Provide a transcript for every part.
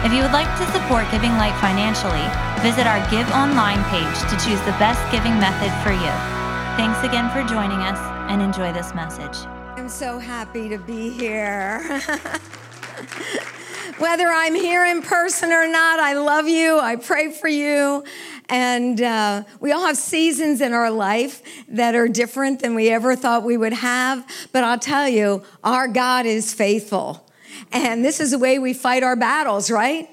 If you would like to support Giving Light financially, visit our Give Online page to choose the best giving method for you. Thanks again for joining us, and enjoy this message. I'm so happy to be here. Whether I'm here in person or not, I love you, I pray for you, and we all have seasons in our life that are different than we ever thought we would have, but I'll tell you, our God is faithful, and this is the way we fight our battles, right?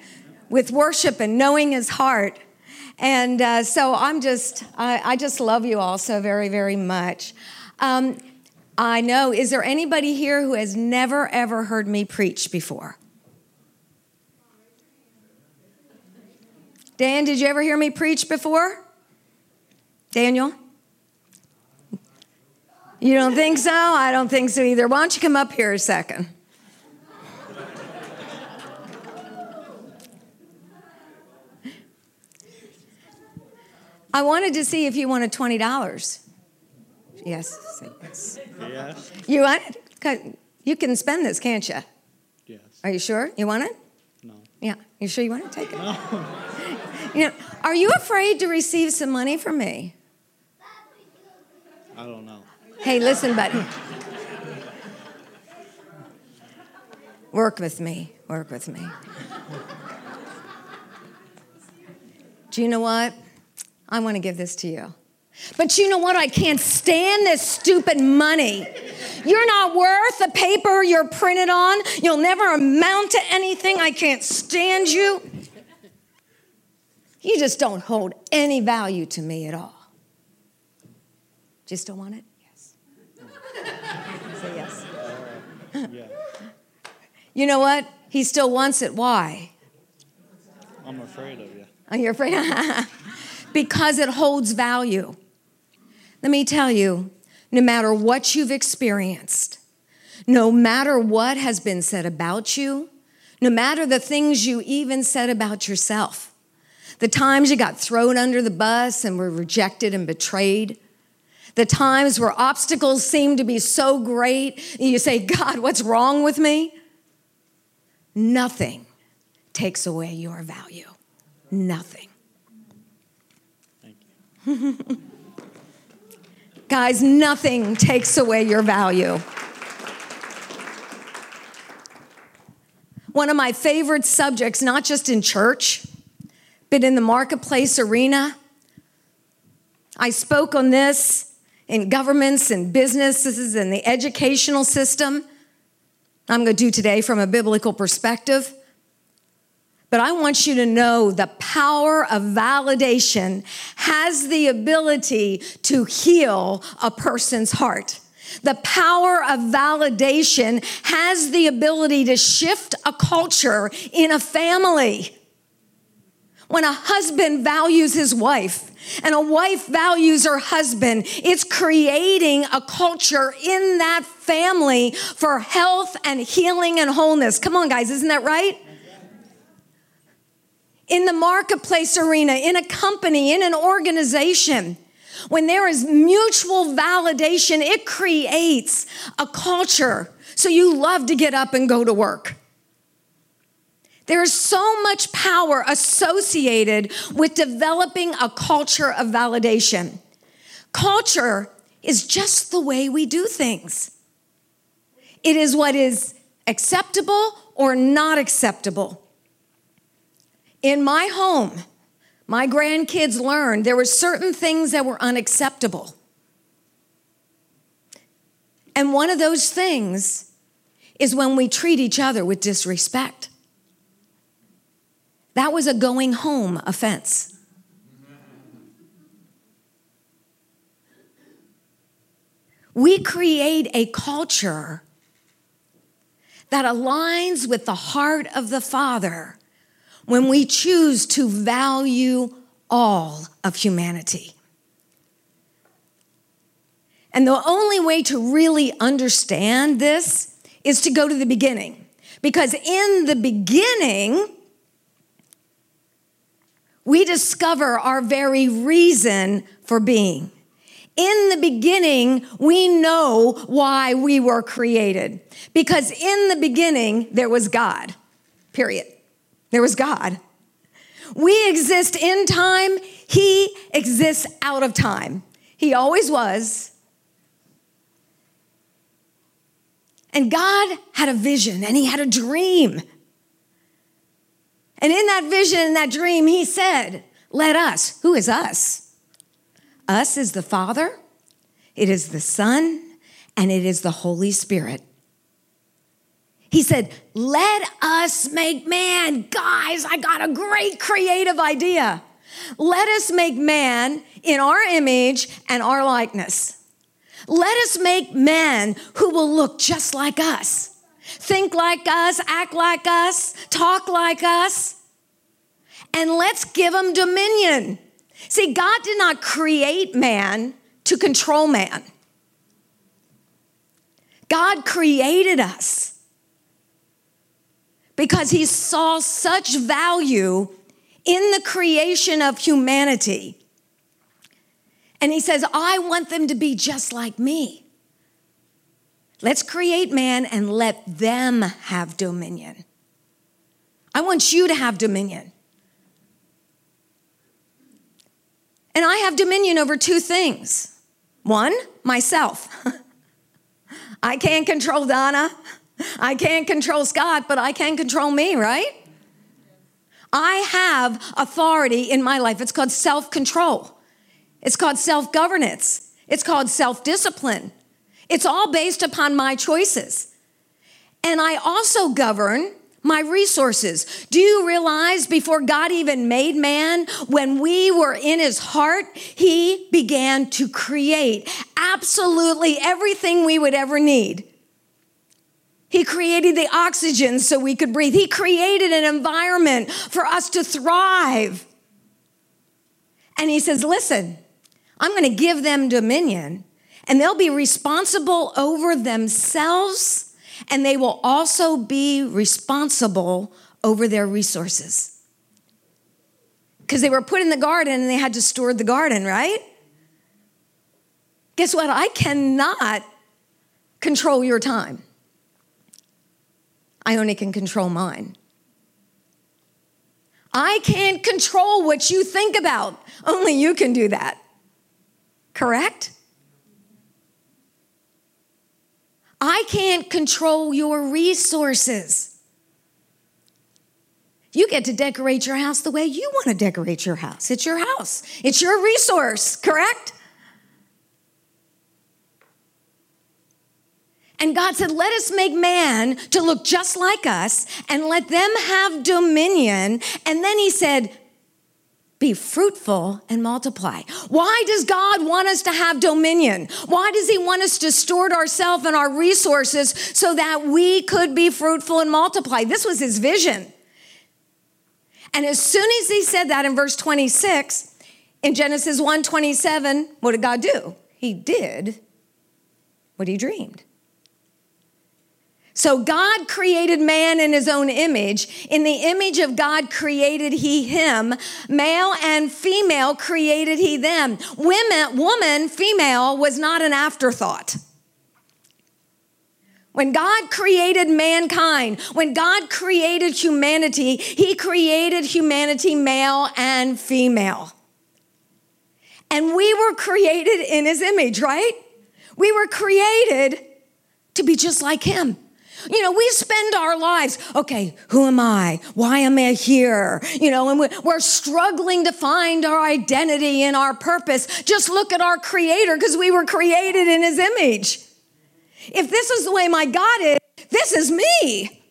With worship and knowing His heart, and so I just love you all so very, very much. I know, is there anybody here who has never, ever heard me preach before? Dan, did you ever hear me preach before? Daniel? You don't think so? I don't think so either. Why don't you come up here a second? I wanted to see if you wanted $20. Yes. Say yes. Yes. You want it? You can spend this, can't you? Yes. Are you sure? You want it? No. Yeah. You sure you want to take it? No. You know, are you afraid to receive some money from me? I don't know. Hey, listen, buddy. Work with me. Work with me. Do you know what? I want to give this to you. But you know what? I can't stand this stupid money. You're not worth the paper you're printed on. You'll never amount to anything. I can't stand you. You just don't hold any value to me at all. Do you still want it? Yes. Say yes. Yeah. You know what? He still wants it. Why? I'm afraid of you. Are you afraid? Because it holds value. Let me tell you, no matter what you've experienced, no matter what has been said about you, no matter the things you even said about yourself, the times you got thrown under the bus and were rejected and betrayed, the times where obstacles seemed to be so great, you say, God, what's wrong with me? Nothing takes away your value. Nothing. Thank you. Guys, nothing takes away your value. One of my favorite subjects, not just in church, but in the marketplace arena. I spoke on this in governments and businesses and the educational system. I'm going to do today from a biblical perspective. But I want you to know the power of validation has the ability to heal a person's heart. The power of validation has the ability to shift a culture in a family. When a husband values his wife and a wife values her husband, it's creating a culture in that family for health and healing and wholeness. Come on, guys, isn't that right? In the marketplace arena, in a company, in an organization, when there is mutual validation, it creates a culture. So you love to get up and go to work. There is so much power associated with developing a culture of validation. Culture is just the way we do things. It is what is acceptable or not acceptable. In my home, my grandkids learned there were certain things that were unacceptable. And one of those things is when we treat each other with disrespect. That was a going home offense. We create a culture that aligns with the heart of the Father when we choose to value all of humanity. And the only way to really understand this is to go to the beginning. Because in the beginning, we discover our very reason for being. In the beginning, we know why we were created. Because in the beginning, there was God, period. There was God. We exist in time. He exists out of time. He always was. And God had a vision, and he had a dream. And in that vision, in that dream, he said, let us. Who is us? Us is the Father, it is the Son, and it is the Holy Spirit. He said, let us make man. Guys, I got a great creative idea. Let us make man in our image and our likeness. Let us make men who will look just like us, think like us, act like us, talk like us, and let's give them dominion. See, God did not create man to control man. God created us because he saw such value in the creation of humanity. And he says, I want them to be just like me. Let's create man and let them have dominion. I want you to have dominion. And I have dominion over two things. One, myself. I can't control Donna. I can't control Scott, but I can control me, right? I have authority in my life. It's called self-control. It's called self-governance. It's called self-discipline. It's all based upon my choices. And I also govern my resources. Do you realize before God even made man, when we were in his heart, he began to create absolutely everything we would ever need. He created the oxygen so we could breathe. He created an environment for us to thrive. And he says, listen, I'm going to give them dominion, and they'll be responsible over themselves, and they will also be responsible over their resources. Because they were put in the garden, and they had to steward the garden, right? Guess what? I cannot control your time. I only can control mine. I can't control what you think about. Only you can do that. Correct? I can't control your resources. You get to decorate your house the way you want to decorate your house. It's your house. It's your resource, correct? And God said, let us make man to look just like us and let them have dominion. And then he said, be fruitful and multiply. Why does God want us to have dominion? Why does he want us to steward ourselves and our resources so that we could be fruitful and multiply? This was his vision. And as soon as he said that in verse 26, in Genesis 1:27, what did God do? He did what he dreamed. So God created man in his own image. In the image of God created he him. Male and female created he them. Woman, female was not an afterthought. When God created mankind, when God created humanity, he created humanity male and female. And we were created in his image, right? We were created to be just like him. You know, we spend our lives, okay, who am I? Why am I here? You know, and we're struggling to find our identity and our purpose. Just look at our Creator, because we were created in his image. If this is the way my God is, this is me.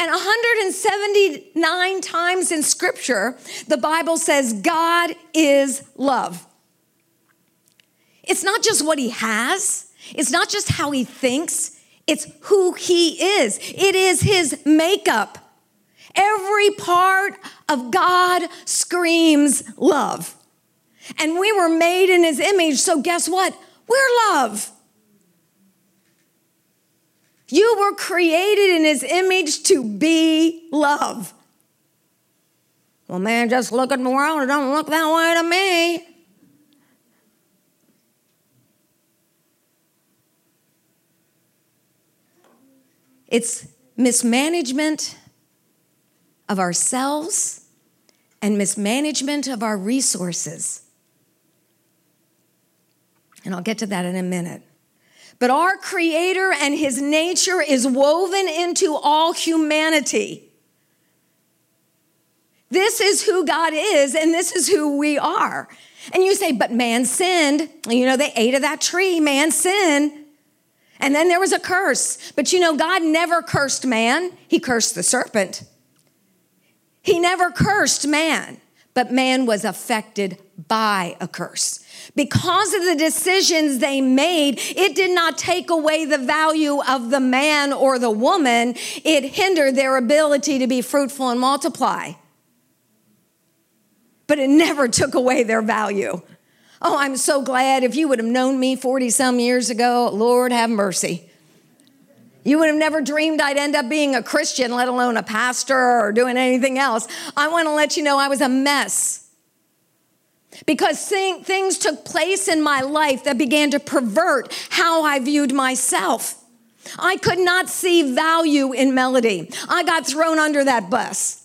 And 179 times in Scripture, the Bible says God is love. It's not just what he has. It's not just how he thinks, it's who he is. It is his makeup. Every part of God screams love. and we were made in his image. So guess what? We're love. You were created in his image to be love. Well, man, just look at the world. It don't look that way to me. It's mismanagement of ourselves and mismanagement of our resources. And I'll get to that in a minute. But our Creator and his nature is woven into all humanity. This is who God is, and this is who we are. And you say, but man sinned. You know, they ate of that tree. Man sinned. And then there was a curse. But you know, God never cursed man. He cursed the serpent. He never cursed man. But man was affected by a curse. Because of the decisions they made, it did not take away the value of the man or the woman. It hindered their ability to be fruitful and multiply. But it never took away their value. Oh, I'm so glad if you would have known me 40-some years ago, Lord have mercy. You would have never dreamed I'd end up being a Christian, let alone a pastor or doing anything else. I want to let you know I was a mess. Because things took place in my life that began to pervert how I viewed myself. I could not see value in melody. I got thrown under that bus.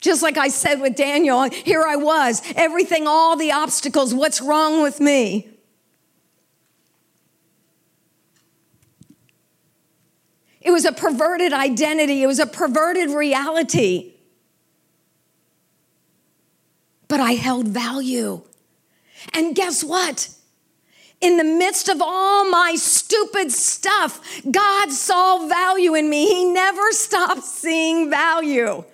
Just like I said with Daniel, here I was, everything, all the obstacles, what's wrong with me? It was a perverted identity. It was a perverted reality. But I held value. And guess what? In the midst of all my stupid stuff, God saw value in me. He never stopped seeing value.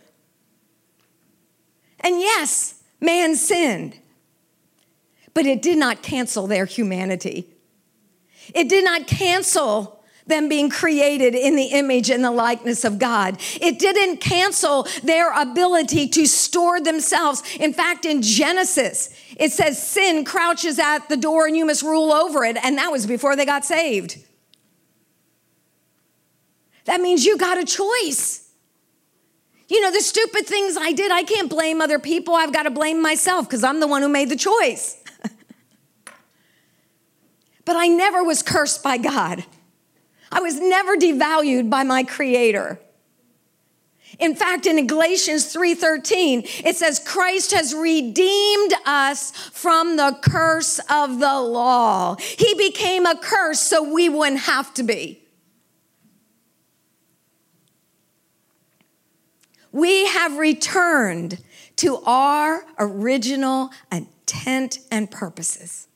And yes, man sinned, but it did not cancel their humanity. It did not cancel them being created in the image and the likeness of God. It didn't cancel their ability to store themselves. In fact, in Genesis, it says sin crouches at the door and you must rule over it. And that was before they got saved. That means you got a choice. You know, the stupid things I did, I can't blame other people. I've got to blame myself because I'm the one who made the choice. But I never was cursed by God. I was never devalued by my Creator. In fact, in Galatians 3:13, it says, Christ has redeemed us from the curse of the law. He became a curse so we wouldn't have to be. We have returned to our original intent and purposes.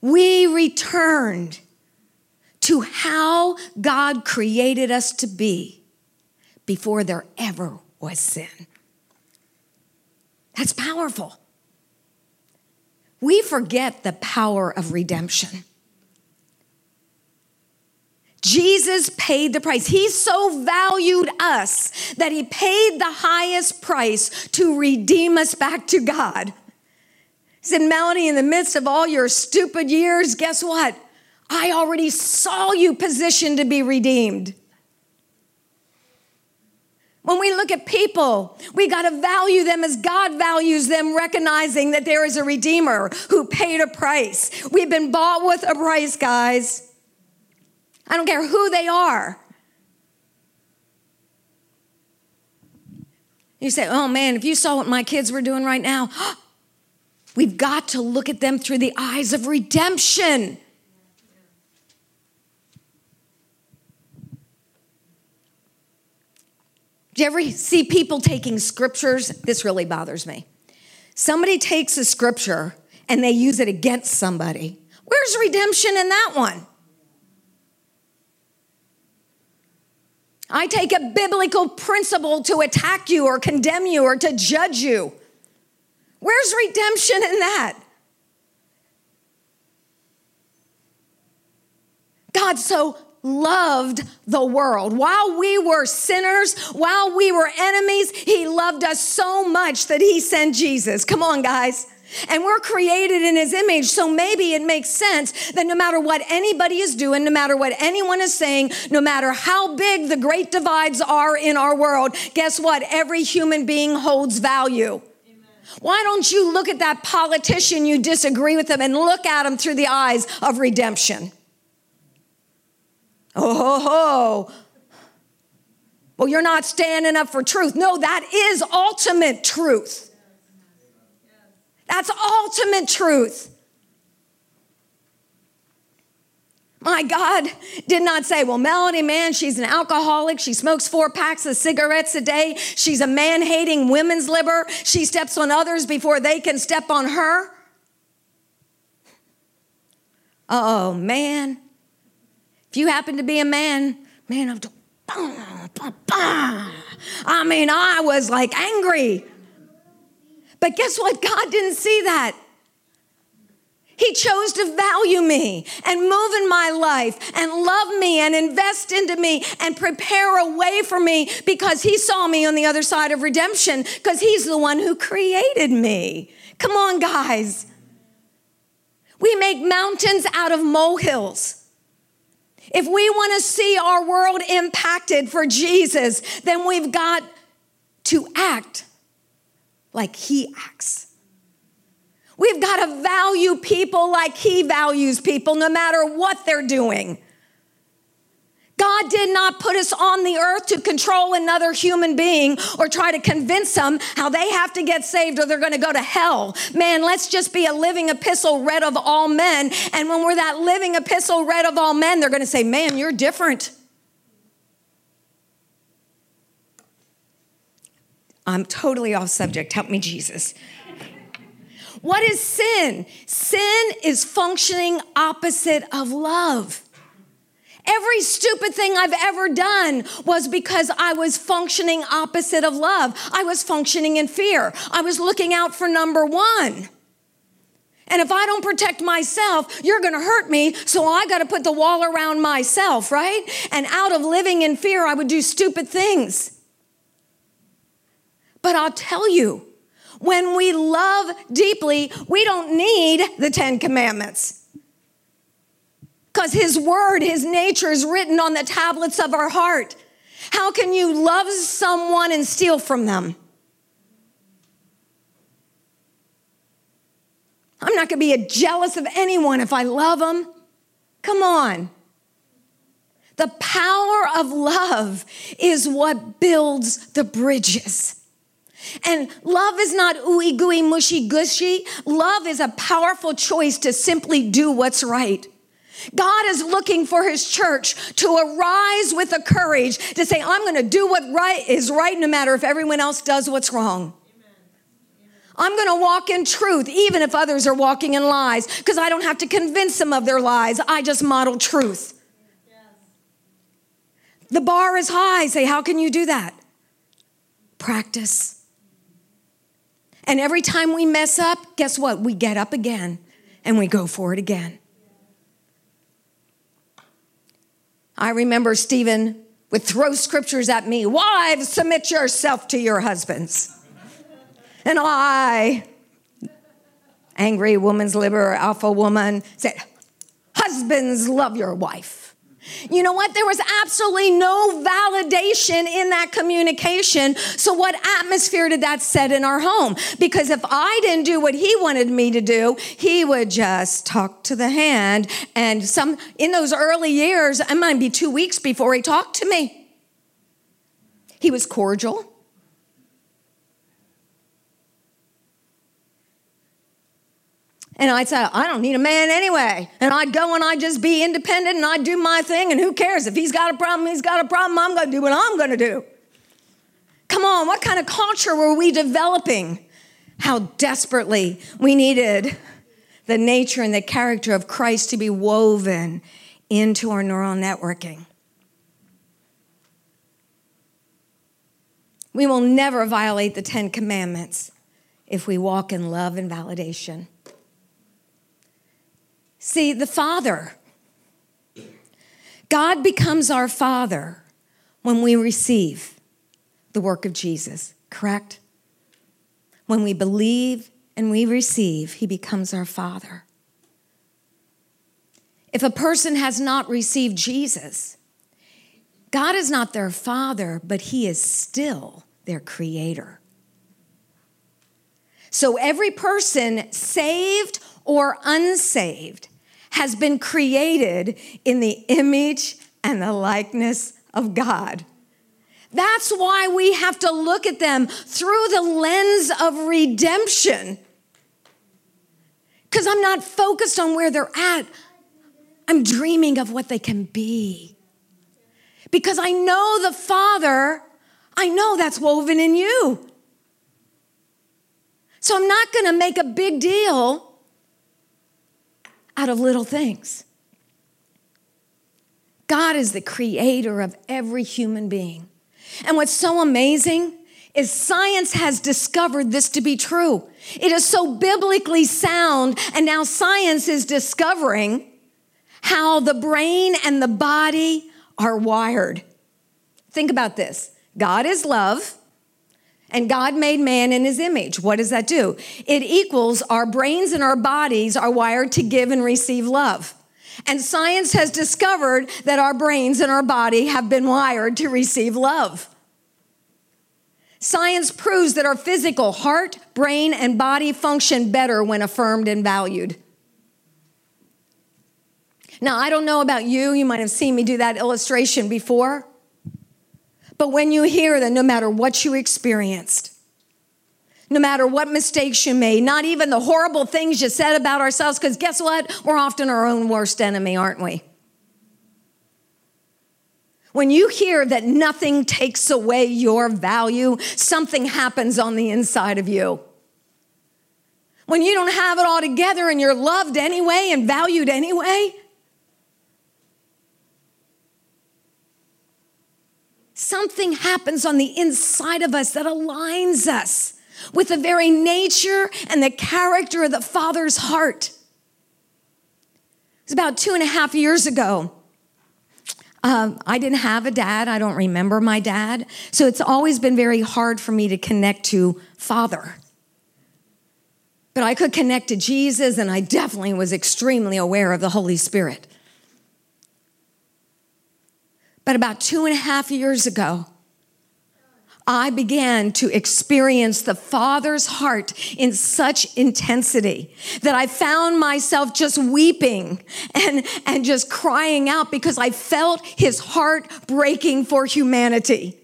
We returned to how God created us to be before there ever was sin. That's powerful. We forget the power of redemption. Jesus paid the price. He so valued us that he paid the highest price to redeem us back to God. He said, Melanie, in the midst of all your stupid years, guess what? I already saw you positioned to be redeemed. When we look at people, we got to value them as God values them, recognizing that there is a Redeemer who paid a price. We've been bought with a price, guys. I don't care who they are. You say, oh man, if you saw what my kids were doing right now, we've got to look at them through the eyes of redemption. Do you ever see people taking scriptures? This really bothers me. Somebody takes a scripture and they use it against somebody. Where's redemption in that one? I take a biblical principle to attack you or condemn you or to judge you. Where's redemption in that? God so loved the world. While we were sinners, while we were enemies, he loved us so much that he sent Jesus. Come on, guys. And we're created in his image, so maybe it makes sense that no matter what anybody is doing, no matter what anyone is saying, no matter how big the great divides are in our world, guess what? Every human being holds value. Amen. Why don't you look at that politician you disagree with them and look at them through the eyes of redemption? Oh, well, you're not standing up for truth. No, that is ultimate truth. That's ultimate truth. My God did not say, well, Melody, man, she's an alcoholic. She smokes 4 packs of cigarettes a day. She's a man-hating women's libber. She steps on others before they can step on her. Oh, man. If you happen to be a man, I'm just, I mean, I was like angry. But guess what? God didn't see that. He chose to value me and move in my life and love me and invest into me and prepare a way for me because he saw me on the other side of redemption because he's the one who created me. Come on, guys. We make mountains out of molehills. If we want to see our world impacted for Jesus, then we've got to act like he acts. We've got to value people like he values people, no matter what they're doing. God did not put us on the earth to control another human being or try to convince them how they have to get saved or they're going to go to hell. Man, let's just be a living epistle read of all men. And when we're that living epistle read of all men, they're going to say, man, you're different. I'm totally off subject. Help me, Jesus. What is sin? Sin is functioning opposite of love. Every stupid thing I've ever done was because I was functioning opposite of love. I was functioning in fear. I was looking out for number one. And if I don't protect myself, you're going to hurt me, so I got to put the wall around myself, right? And out of living in fear, I would do stupid things. But I'll tell you, when we love deeply, we don't need the 10 commandments. Because his word, his nature is written on the tablets of our heart. How can you love someone and steal from them? I'm not going to be jealous of anyone if I love them. Come on. The power of love is what builds the bridges. And love is not ooey gooey, mushy gushy. Love is a powerful choice to simply do what's right. God is looking for his church to arise with the courage to say, I'm going to do what is right no matter if everyone else does what's wrong. Amen. I'm going to walk in truth even if others are walking in lies because I don't have to convince them of their lies. I just model truth. Yes. The bar is high. Say, how can you do that? Practice. And every time we mess up, guess what? We get up again and we go for it again. I remember Stephen would throw scriptures at me. Wives, submit yourself to your husbands. And I, angry woman's libber, alpha woman, said, husbands, love your wife. You know what? There was absolutely no validation in that communication. So what atmosphere did that set in our home? Because if I didn't do what he wanted me to do, he would just talk to the hand. And some in those early years, it might be 2 weeks before he talked to me. He was cordial. And I'd say, I don't need a man anyway. And I'd go and I'd just be independent and I'd do my thing. And who cares? If he's got a problem, he's got a problem. I'm going to do what I'm going to do. Come on, what kind of culture were we developing? How desperately we needed the nature and the character of Christ to be woven into our neural networking. We will never violate the 10 commandments if we walk in love and validation. See, the Father God becomes our Father when we receive the work of Jesus, correct? When we believe and we receive, he becomes our Father. If a person has not received Jesus, God is not their Father, but he is still their Creator. So every person, saved or unsaved, has been created in the image and the likeness of God. That's why we have to look at them through the lens of redemption. Because I'm not focused on where they're at. I'm dreaming of what they can be. Because I know the Father, I know that's woven in you. So I'm not going to make a big deal out of little things. God is the creator of every human being. And what's so amazing is science has discovered this to be true. It is so biblically sound, and now science is discovering how the brain and the body are wired. Think about this. God is love, and God made man in his image. What does that do? It equals our brains and our bodies are wired to give and receive love. And science has discovered that our brains and our body have been wired to receive love. Science proves that our physical heart, brain, and body function better when affirmed and valued. Now, I don't know about you. You might have seen me do that illustration before. But when you hear that no matter what you experienced, no matter what mistakes you made, not even the horrible things you said about ourselves, because guess what? We're often our own worst enemy, aren't we? When you hear that nothing takes away your value, something happens on the inside of you. When you don't have it all together and you're loved anyway and valued anyway, something happens on the inside of us that aligns us with the very nature and the character of the Father's heart. It was about 2.5 years ago. I didn't have a dad. I don't remember my dad. So it's always been very hard for me to connect to Father. But I could connect to Jesus, and I definitely was extremely aware of the Holy Spirit. But about 2.5 years ago, I began to experience the Father's heart in such intensity that I found myself just weeping and just crying out because I felt his heart breaking for humanity.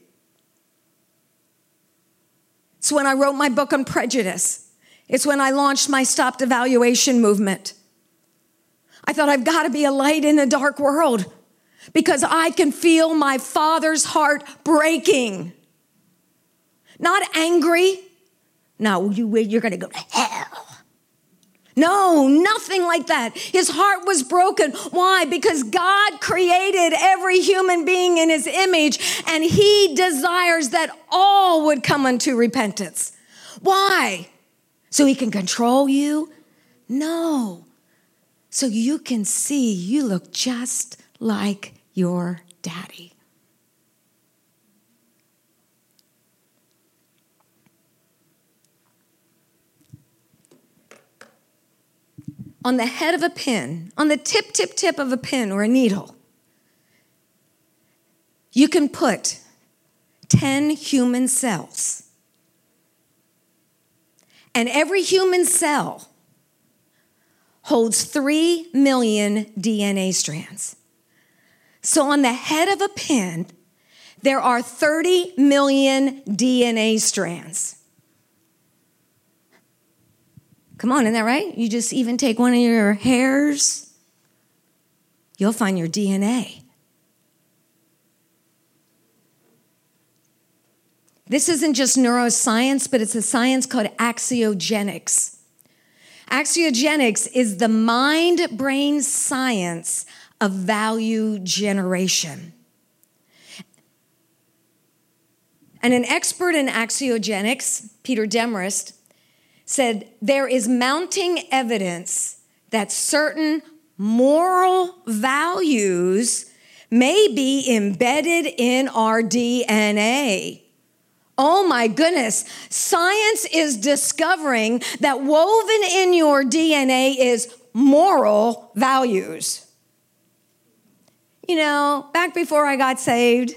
It's when I wrote my book on prejudice. It's when I launched my Stop Devaluation Movement. I thought, I've got to be a light in a dark world because I can feel my Father's heart breaking. Not angry. No, you're going to go to hell. No, nothing like that. His heart was broken. Why? Because God created every human being in his image, and he desires that all would come unto repentance. Why? So he can control you? No. So you can see you look just like your daddy. On the head of a pin, on the tip of a pin or a needle, you can put 10 human cells. And every human cell holds 3 million DNA strands. So on the head of a pin, there are 30 million DNA strands. Come on, isn't that right? You just even take one of your hairs, you'll find your DNA. This isn't just neuroscience, but it's a science called axiogenics. Axiogenics is the mind-brain science of value generation. And an expert in axiogenics, Peter Demarest, said, there is mounting evidence that certain moral values may be embedded in our DNA. Oh my goodness, science is discovering that woven in your DNA is moral values. You know, back before I got saved,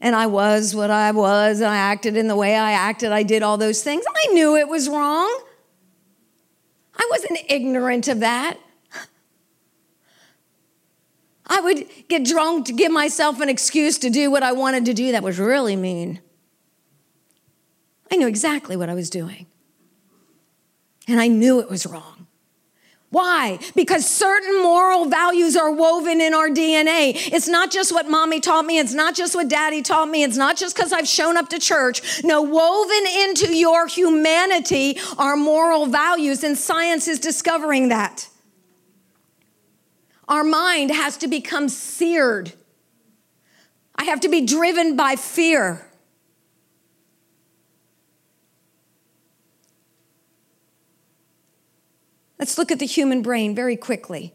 and I was what I was, and I acted in the way I acted, I did all those things. I knew it was wrong. I wasn't ignorant of that. I would get drunk to give myself an excuse to do what I wanted to do that was really mean. I knew exactly what I was doing. And I knew it was wrong. Why? Because certain moral values are woven in our DNA. It's not just what mommy taught me. It's not just what daddy taught me. It's not just because I've shown up to church. No, woven into your humanity are moral values, and science is discovering that. Our mind has to become seared. I have to be driven by fear. Let's look at the human brain very quickly.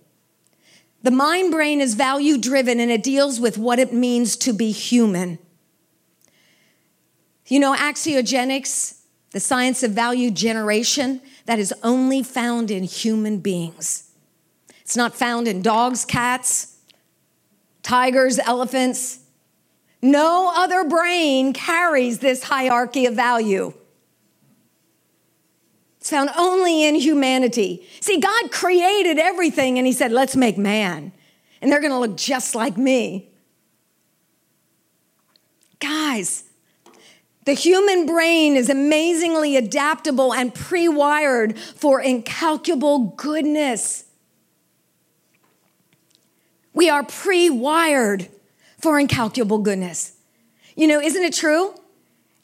The mind brain is value driven, and it deals with what it means to be human. You know, axiogenics, the science of value generation, that is only found in human beings. It's not found in dogs, cats, tigers, elephants. No other brain carries this hierarchy of value. Found only in humanity. See, God created everything, and he said, let's make man, and they're going to look just like me. Guys, the human brain is amazingly adaptable and pre-wired for incalculable goodness. We are pre-wired for incalculable goodness. You know, isn't it true?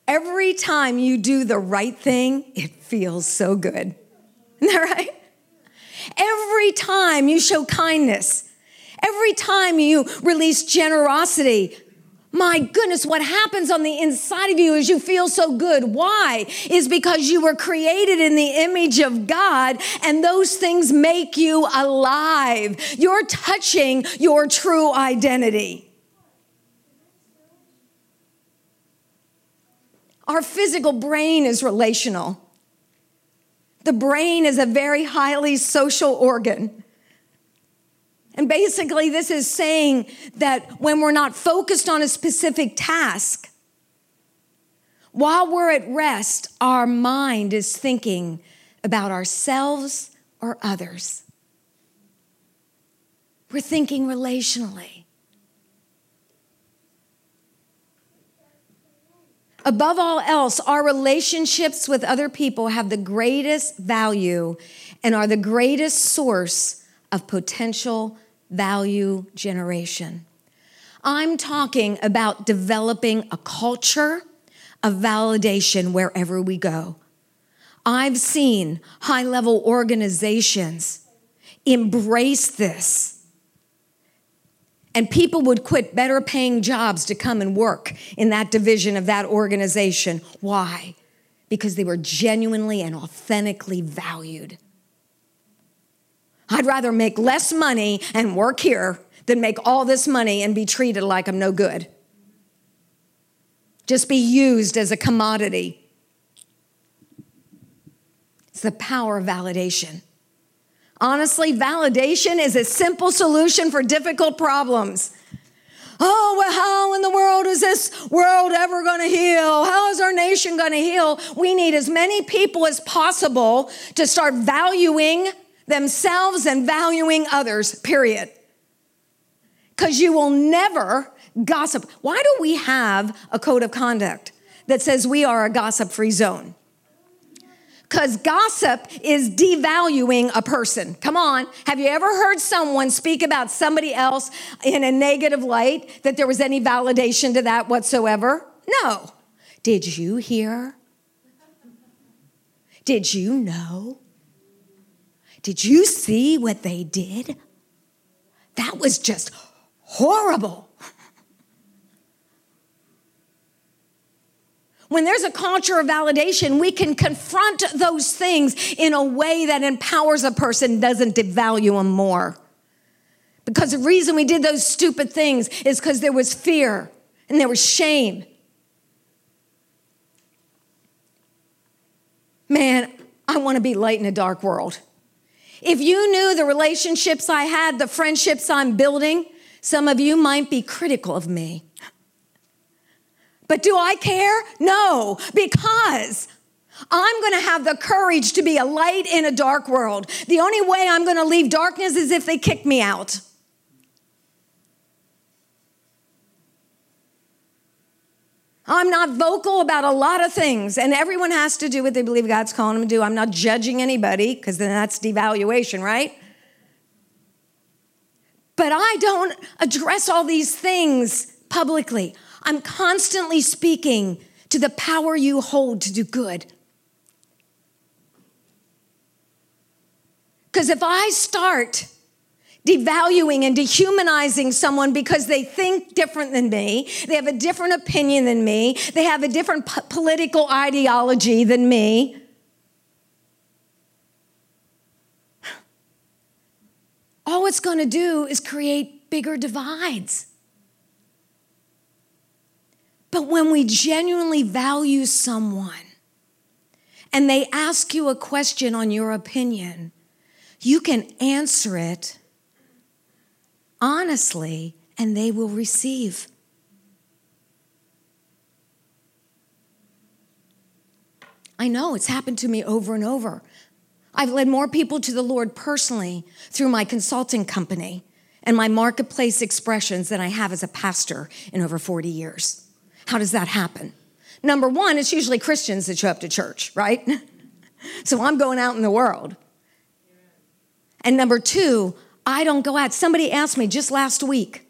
Every time you do the right thing, it feels so good. Isn't that right? Every time you show kindness, every time you release generosity, my goodness, what happens on the inside of you is you feel so good. Why? Is because you were created in the image of God, and those things make you alive. You're touching your true identity. Our physical brain is relational. The brain is a very highly social organ. And basically, this is saying that when we're not focused on a specific task, while we're at rest, our mind is thinking about ourselves or others. We're thinking relationally. Above all else, our relationships with other people have the greatest value and are the greatest source of potential value generation. I'm talking about developing a culture of validation wherever we go. I've seen high-level organizations embrace this. And people would quit better paying jobs to come and work in that division of that organization. Why? Because they were genuinely and authentically valued. I'd rather make less money and work here than make all this money and be treated like I'm no good. Just be used as a commodity. It's the power of validation. Honestly, validation is a simple solution for difficult problems. Oh, well, how in the world is this world ever going to heal? How is our nation going to heal? We need as many people as possible to start valuing themselves and valuing others, period. Because you will never gossip. Why do we have a code of conduct that says we are a gossip-free zone? Because gossip is devaluing a person. Come on. Have you ever heard someone speak about somebody else in a negative light, that there was any validation to that whatsoever? No. Did you hear? Did you know? Did you see what they did? That was just horrible. When there's a culture of validation, we can confront those things in a way that empowers a person, doesn't devalue them more. Because the reason we did those stupid things is because there was fear and there was shame. Man, I want to be light in a dark world. If you knew the relationships I had, the friendships I'm building, some of you might be critical of me. But do I care? No, because I'm going to have the courage to be a light in a dark world. The only way I'm going to leave darkness is if they kick me out. I'm not vocal about a lot of things, and everyone has to do what they believe God's calling them to do. I'm not judging anybody, because then that's devaluation, right? But I don't address all these things publicly. I'm constantly speaking to the power you hold to do good. Because if I start devaluing and dehumanizing someone because they think different than me, they have a different opinion than me, they have a different political ideology than me, all it's going to do is create bigger divides. But when we genuinely value someone and they ask you a question on your opinion, you can answer it honestly, and they will receive. I know it's happened to me over and over. I've led more people to the Lord personally through my consulting company and my marketplace expressions than I have as a pastor in over 40 years. How does that happen? Number one, it's usually Christians that show up to church, right? So I'm going out in the world. And number two, I don't go out. Somebody asked me just last week.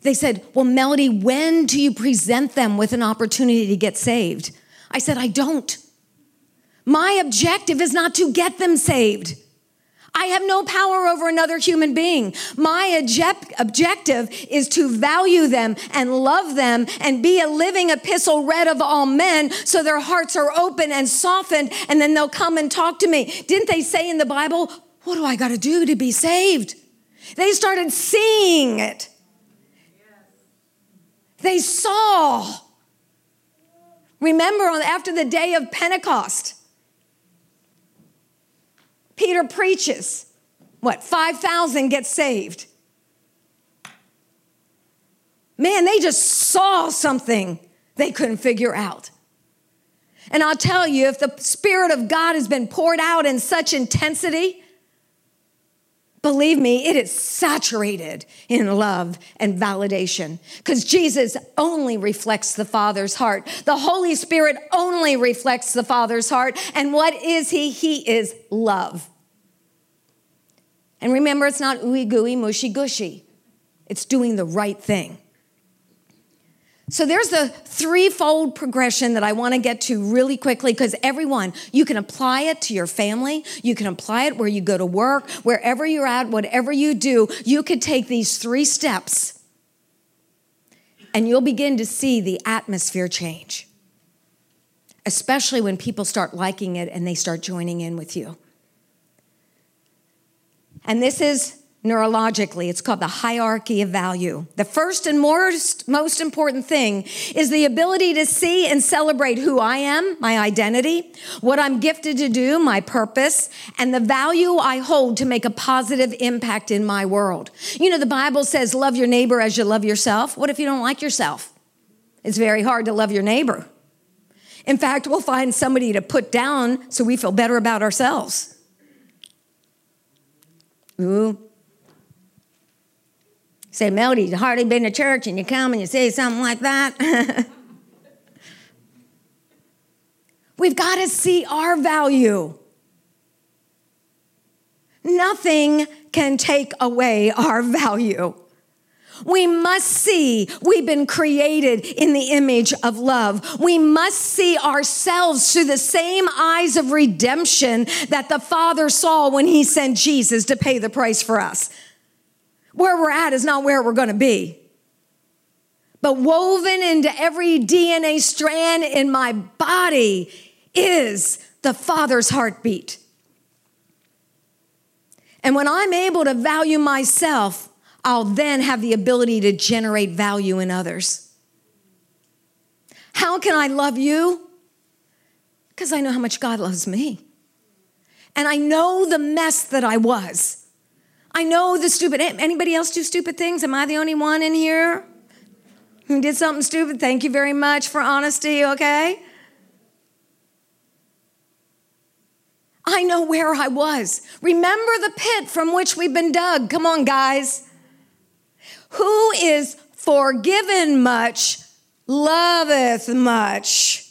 They said, well, Melody, when do you present them with an opportunity to get saved? I said, I don't. My objective is not to get them saved. I have no power over another human being. My objective is to value them and love them and be a living epistle read of all men so their hearts are open and softened, and then they'll come and talk to me. Didn't they say in the Bible, what do I got to do to be saved? They started seeing it. They saw. Remember, after the day of Pentecost, Peter preaches. 5,000 get saved. Man, they just saw something they couldn't figure out. And I'll tell you, if the Spirit of God has been poured out in such intensity, believe me, it is saturated in love and validation, because Jesus only reflects the Father's heart. The Holy Spirit only reflects the Father's heart. And what is he? He is love. And remember, it's not ooey gooey, mushy gushy. It's doing the right thing. So there's the threefold progression that I want to get to really quickly, because everyone, you can apply it to your family. You can apply it where you go to work, wherever you're at, whatever you do, you could take these three steps and you'll begin to see the atmosphere change, especially when people start liking it and they start joining in with you. And this is neurologically, it's called the hierarchy of value. The first and most important thing is the ability to see and celebrate who I am, my identity, what I'm gifted to do, my purpose, and the value I hold to make a positive impact in my world. You know, the Bible says, love your neighbor as you love yourself. What if you don't like yourself? It's very hard to love your neighbor. In fact, we'll find somebody to put down so we feel better about ourselves. Ooh. Say, Melody, you've hardly been to church and you come and you say something like that. We've got to see our value. Nothing can take away our value. We must see we've been created in the image of love. We must see ourselves through the same eyes of redemption that the Father saw when he sent Jesus to pay the price for us. Where we're at is not where we're going to be. But woven into every DNA strand in my body is the Father's heartbeat. And when I'm able to value myself, I'll then have the ability to generate value in others. How can I love you? Because I know how much God loves me. And I know the mess that I was. I know the stupid, anybody else do stupid things? Am I the only one in here who did something stupid? Thank you very much for honesty, okay? I know where I was. Remember the pit from which we've been dug. Come on, guys. Who is forgiven much, loveth much.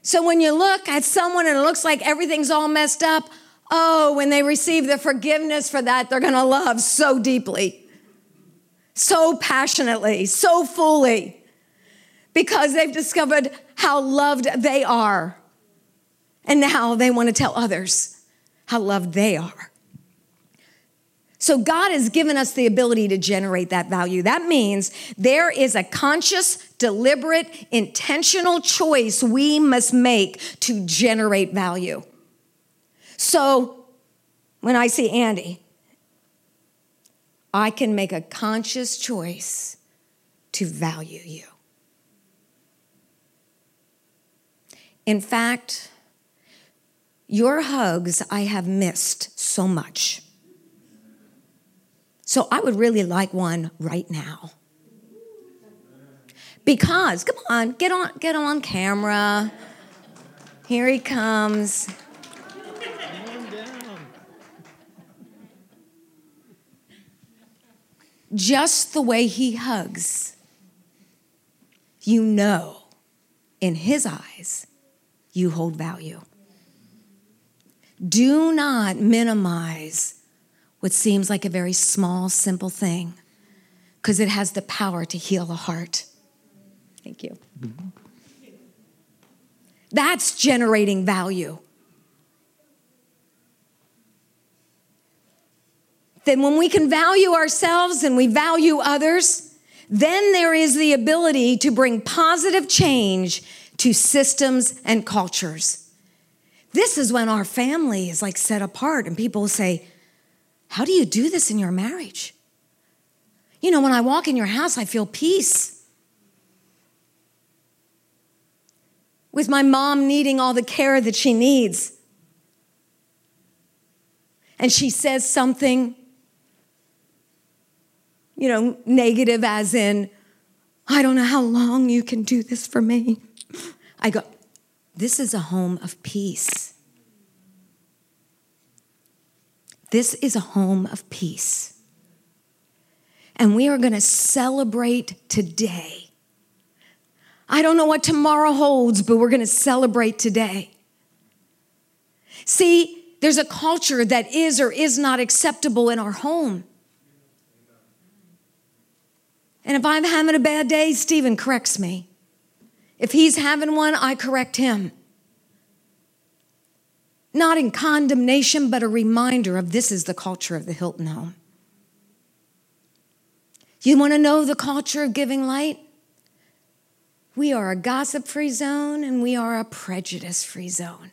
So when you look at someone and it looks like everything's all messed up, oh, when they receive the forgiveness for that, they're going to love so deeply, so passionately, so fully, because they've discovered how loved they are. And now they want to tell others how loved they are. So God has given us the ability to generate that value. That means there is a conscious, deliberate, intentional choice we must make to generate value. So when I see Andy, I can make a conscious choice to value you. In fact, your hugs I have missed so much. So I would really like one right now. Because, come on, get on camera. Here he comes. Just the way he hugs, you know, in his eyes, you hold value. Do not minimize what seems like a very small, simple thing, because it has the power to heal the heart. Thank you. That's generating value. Then when we can value ourselves and we value others, then there is the ability to bring positive change to systems and cultures. This is when our family is like set apart and people say, how do you do this in your marriage? You know, when I walk in your house, I feel peace. With my mom needing all the care that she needs. And she says something, you know, negative as in, I don't know how long you can do this for me. I go, this is a home of peace. This is a home of peace. And we are going to celebrate today. I don't know what tomorrow holds, but we're going to celebrate today. See, there's a culture that is or is not acceptable in our home. And if I'm having a bad day, Stephen corrects me. If he's having one, I correct him. Not in condemnation, but a reminder of this is the culture of the Hilton home. You want to know the culture of Giving Light? We are a gossip-free zone and we are a prejudice-free zone.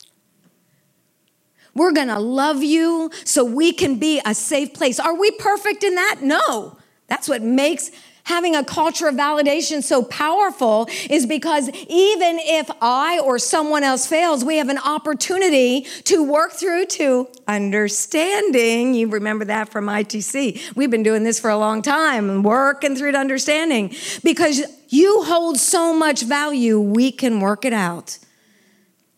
We're going to love you so we can be a safe place. Are we perfect in that? No. That's what makes having a culture of validation so powerful is because even if I or someone else fails, we have an opportunity to work through to understanding. You remember that from ITC. We've been doing this for a long time and working through to understanding because you hold so much value, we can work it out.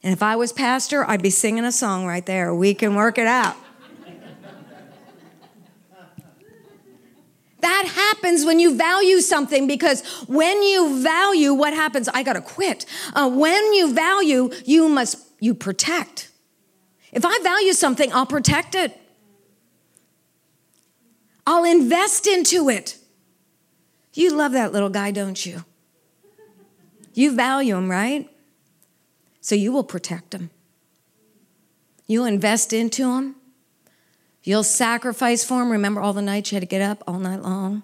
And if I was pastor, I'd be singing a song right there. We can work it out. That happens when you value something, because when you value, what happens? I got to quit. When you value, you protect. If I value something, I'll protect it. I'll invest into it. You love that little guy, don't you? You value him, right? So you will protect him. You'll invest into him. You'll sacrifice for him. Remember all the nights you had to get up all night long?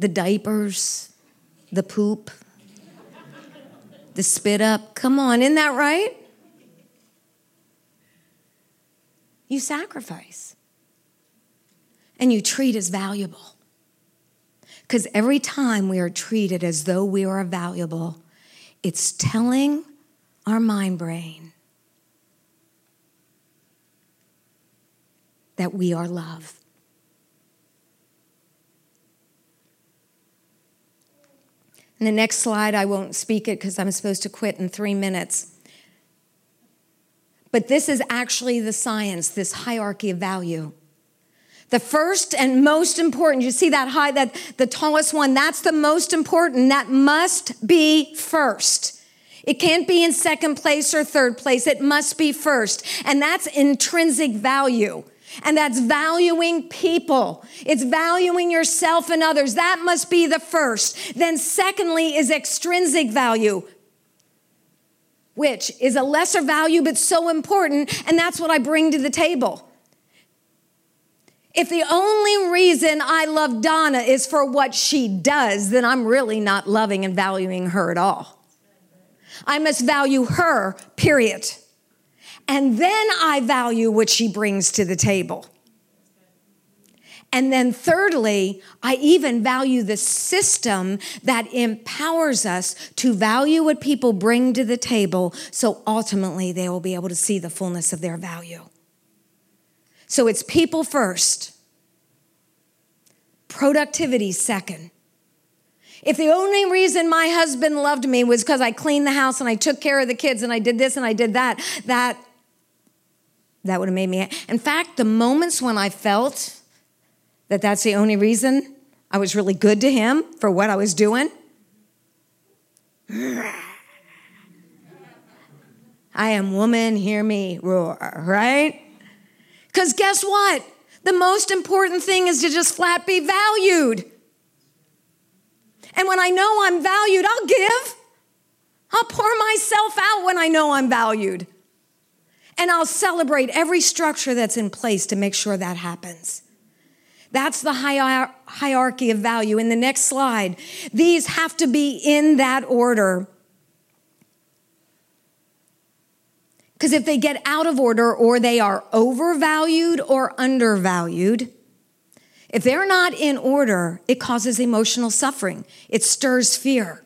The diapers, the poop, the spit up. Come on, isn't that right? You sacrifice. and you treat as valuable. Because every time we are treated as though we are valuable, it's telling our mind brain that we are love. And the next slide, I won't speak it because I'm supposed to quit in 3 minutes. But this is actually the science, this hierarchy of value. The first and most important, you see that high, that the tallest one, that's the most important. That must be first. It can't be in second place or third place. It must be first. And that's intrinsic value. And that's valuing people. It's valuing yourself and others. That must be the first. Then secondly is extrinsic value, which is a lesser value but so important, and that's what I bring to the table. If the only reason I love Donna is for what she does, then I'm really not loving and valuing her at all. I must value her, period. And then I value what she brings to the table. And then thirdly, I even value the system that empowers us to value what people bring to the table, so ultimately they will be able to see the fullness of their value. So it's people first, productivity second. If the only reason my husband loved me was because I cleaned the house and I took care of the kids and I did this and I did that would have made me. In fact, the moments when I felt that that's the only reason I was really good to him for what I was doing, I am woman, hear me roar, right? Because guess what? The most important thing is to just flat be valued. And when I know I'm valued, I'll give. I'll pour myself out when I know I'm valued. And I'll celebrate every structure that's in place to make sure that happens. That's the hierarchy of value. In the next slide, these have to be in that order. Because if they get out of order or they are overvalued or undervalued, if they're not in order, it causes emotional suffering. It stirs fear.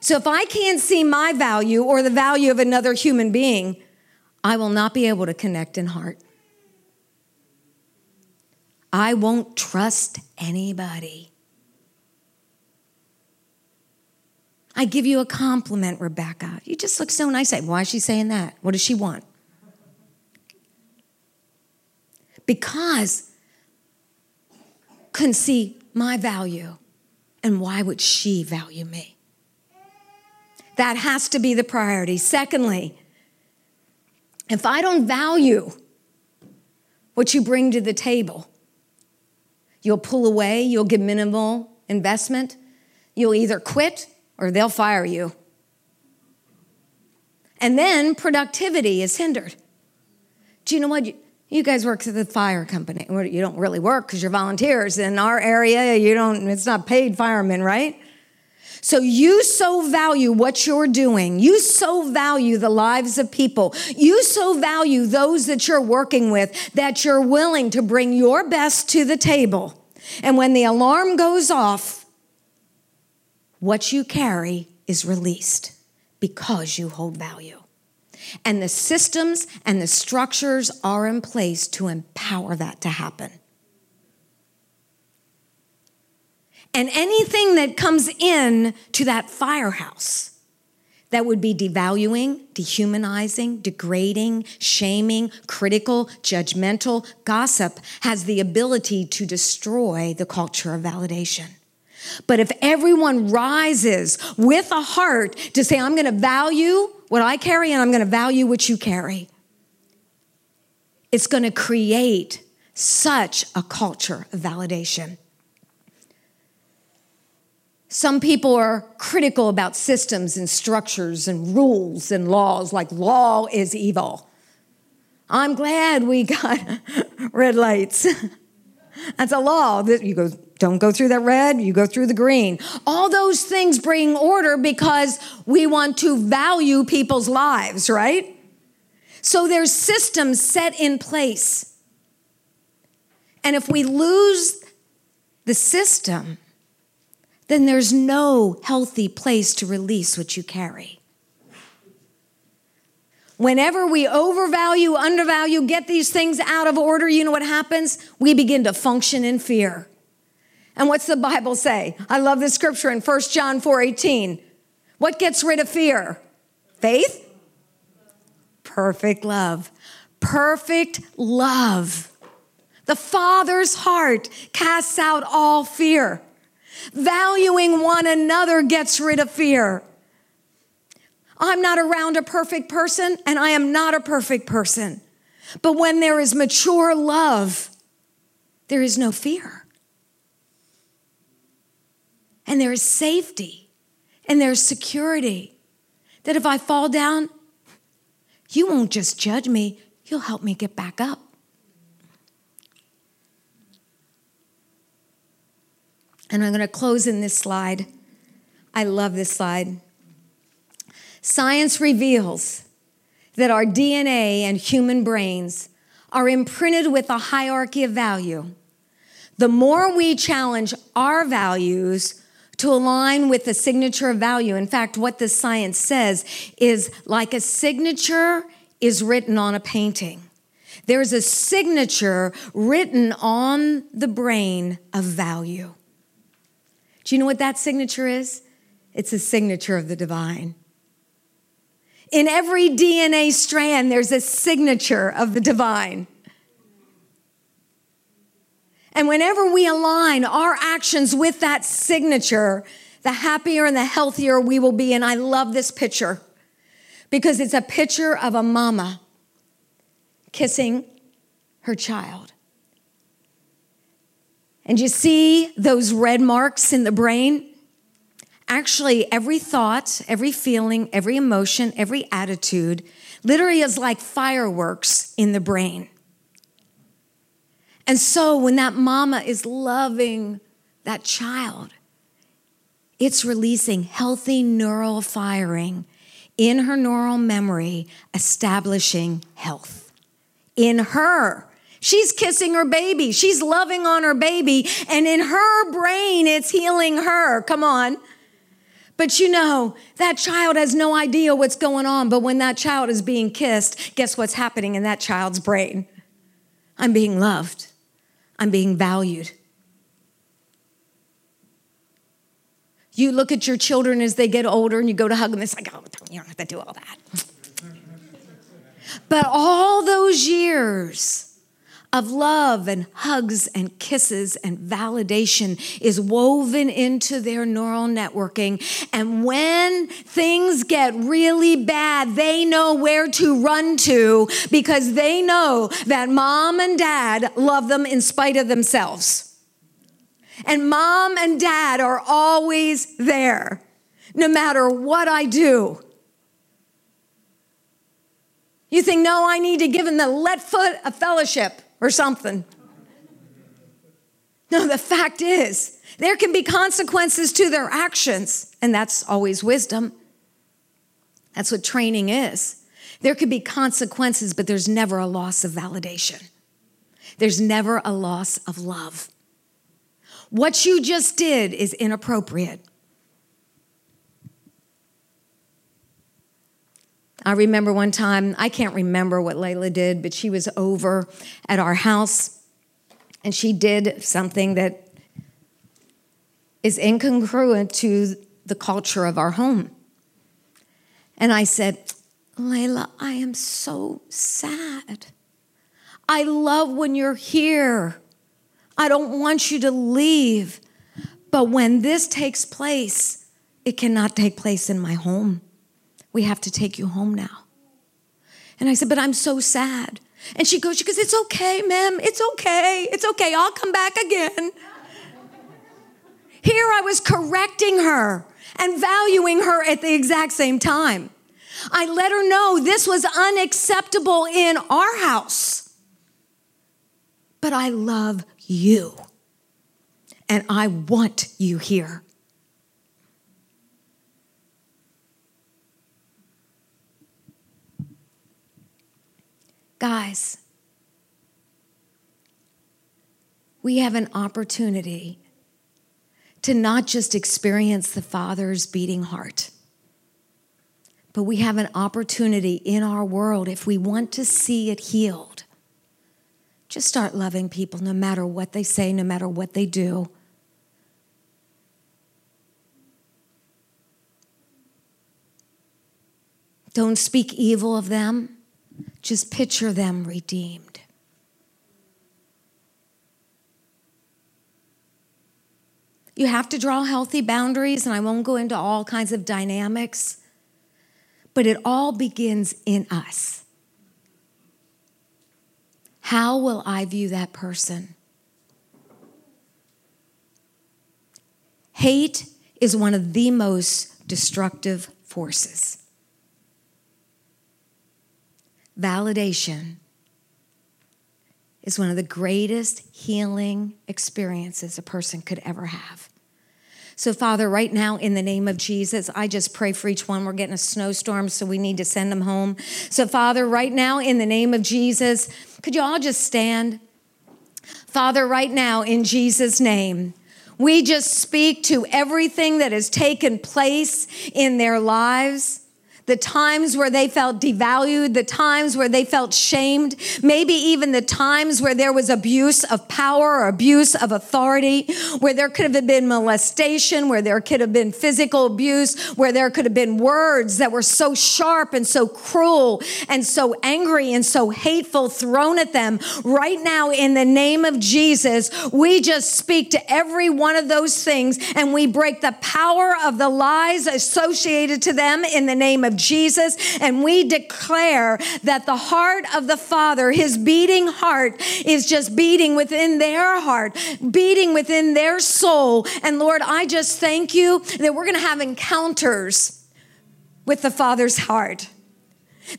So if I can't see my value or the value of another human being, I will not be able to connect in heart. I won't trust anybody. I give you a compliment, Rebecca. You just look so nice. Why is she saying that? What does she want? Because couldn't see my value, and why would she value me? That has to be the priority. Secondly, if I don't value what you bring to the table, you'll pull away, you'll give minimal investment, you'll either quit or they'll fire you. And then productivity is hindered. Do you know what? You guys work at the fire company. You don't really work because you're volunteers. In our area, it's not paid firemen, right? So you so value what you're doing. You so value the lives of people. You so value those that you're working with that you're willing to bring your best to the table. And when the alarm goes off, what you carry is released because you hold value. And the systems and the structures are in place to empower that to happen. And anything that comes in to that firehouse that would be devaluing, dehumanizing, degrading, shaming, critical, judgmental, gossip has the ability to destroy the culture of validation. But if everyone rises with a heart to say, I'm going to value what I carry, and I'm going to value what you carry. It's going to create such a culture of validation. Some people are critical about systems and structures and rules and laws, like law is evil. I'm glad we got red lights. That's a law. You go, don't go through that red, you go through the green. All those things bring order because we want to value people's lives, right? So there's systems set in place. And if we lose the system, then there's no healthy place to release what you carry. Whenever we overvalue, undervalue, get these things out of order, you know what happens? We begin to function in fear. And what's the Bible say? I love this scripture in 1 John 4:18. What gets rid of fear? Faith? Perfect love. Perfect love. The Father's heart casts out all fear. Valuing one another gets rid of fear. I'm not around a perfect person, and I am not a perfect person. But when there is mature love, there is no fear. And there is safety, and there is security that if I fall down, you won't just judge me, you'll help me get back up. And I'm going to close in this slide. I love this slide. Science reveals that our DNA and human brains are imprinted with a hierarchy of value. The more we challenge our values to align with the signature of value, in fact, what the science says is like a signature is written on a painting. There's a signature written on the brain of value. Do you know what that signature is? It's a signature of the divine. In every DNA strand, there's a signature of the divine. And whenever we align our actions with that signature, the happier and the healthier we will be. And I love this picture because it's a picture of a mama kissing her child. And you see those red marks in the brain? Actually, every thought, every feeling, every emotion, every attitude literally is like fireworks in the brain. And so when that mama is loving that child, it's releasing healthy neural firing in her neural memory, establishing health in her. She's kissing her baby. She's loving on her baby. And in her brain, it's healing her. Come on. But you know, that child has no idea what's going on. But when that child is being kissed, guess what's happening in that child's brain? I'm being loved. I'm being valued. You look at your children as they get older and you go to hug them. It's like, oh, you don't have to do all that. But all those years of love and hugs and kisses and validation is woven into their neural networking. And when things get really bad, they know where to run to because they know that mom and dad love them in spite of themselves. And mom and dad are always there, no matter what I do. You think, no, I need to give him the left foot a fellowship or something. No, the fact is, there can be consequences to their actions, and that's always wisdom. That's what training is. There could be consequences, but there's never a loss of validation. There's never a loss of love. What you just did is inappropriate. I remember one time, I can't remember what Layla did, but she was over at our house and she did something that is incongruent to the culture of our home. And I said, Layla, I am so sad. I love when you're here. I don't want you to leave. But when this takes place, it cannot take place in my home. We have to take you home now. And I said, but I'm so sad. And she goes, it's okay, ma'am. It's okay. It's okay. I'll come back again. Here I was correcting her and valuing her at the exact same time. I let her know this was unacceptable in our house. But I love you. And I want you here. Guys, we have an opportunity to not just experience the Father's beating heart, but we have an opportunity in our world, if we want to see it healed, just start loving people no matter what they say, no matter what they do. Don't speak evil of them. Just picture them redeemed. You have to draw healthy boundaries, and I won't go into all kinds of dynamics, but it all begins in us. How will I view that person? Hate is one of the most destructive forces. Validation is one of the greatest healing experiences a person could ever have. So, Father, right now, in the name of Jesus, I just pray for each one. We're getting a snowstorm, so we need to send them home. So, Father, right now, in the name of Jesus, could you all just stand? Father, right now, in Jesus' name, we just speak to everything that has taken place in their lives. The times where they felt devalued, the times where they felt shamed, maybe even the times where there was abuse of power or abuse of authority, where there could have been molestation, where there could have been physical abuse, where there could have been words that were so sharp and so cruel and so angry and so hateful thrown at them. Right now, in the name of Jesus, we just speak to every one of those things, and we break the power of the lies associated to them in the name of Jesus, and we declare that the heart of the Father, his beating heart, is just beating within their heart, beating within their soul. And Lord, I just thank you that we're going to have encounters with the Father's heart,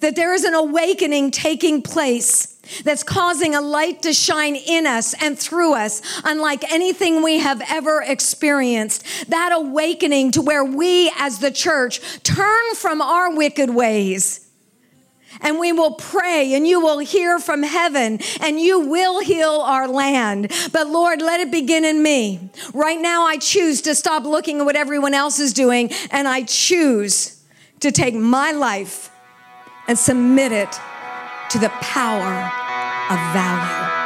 that there is an awakening taking place that's causing a light to shine in us and through us, unlike anything we have ever experienced. That awakening to where we as the church turn from our wicked ways, and we will pray, and you will hear from heaven, and you will heal our land. But Lord, let it begin in me. Right now, I choose to stop looking at what everyone else is doing, and I choose to take my life and submit it to the power of value.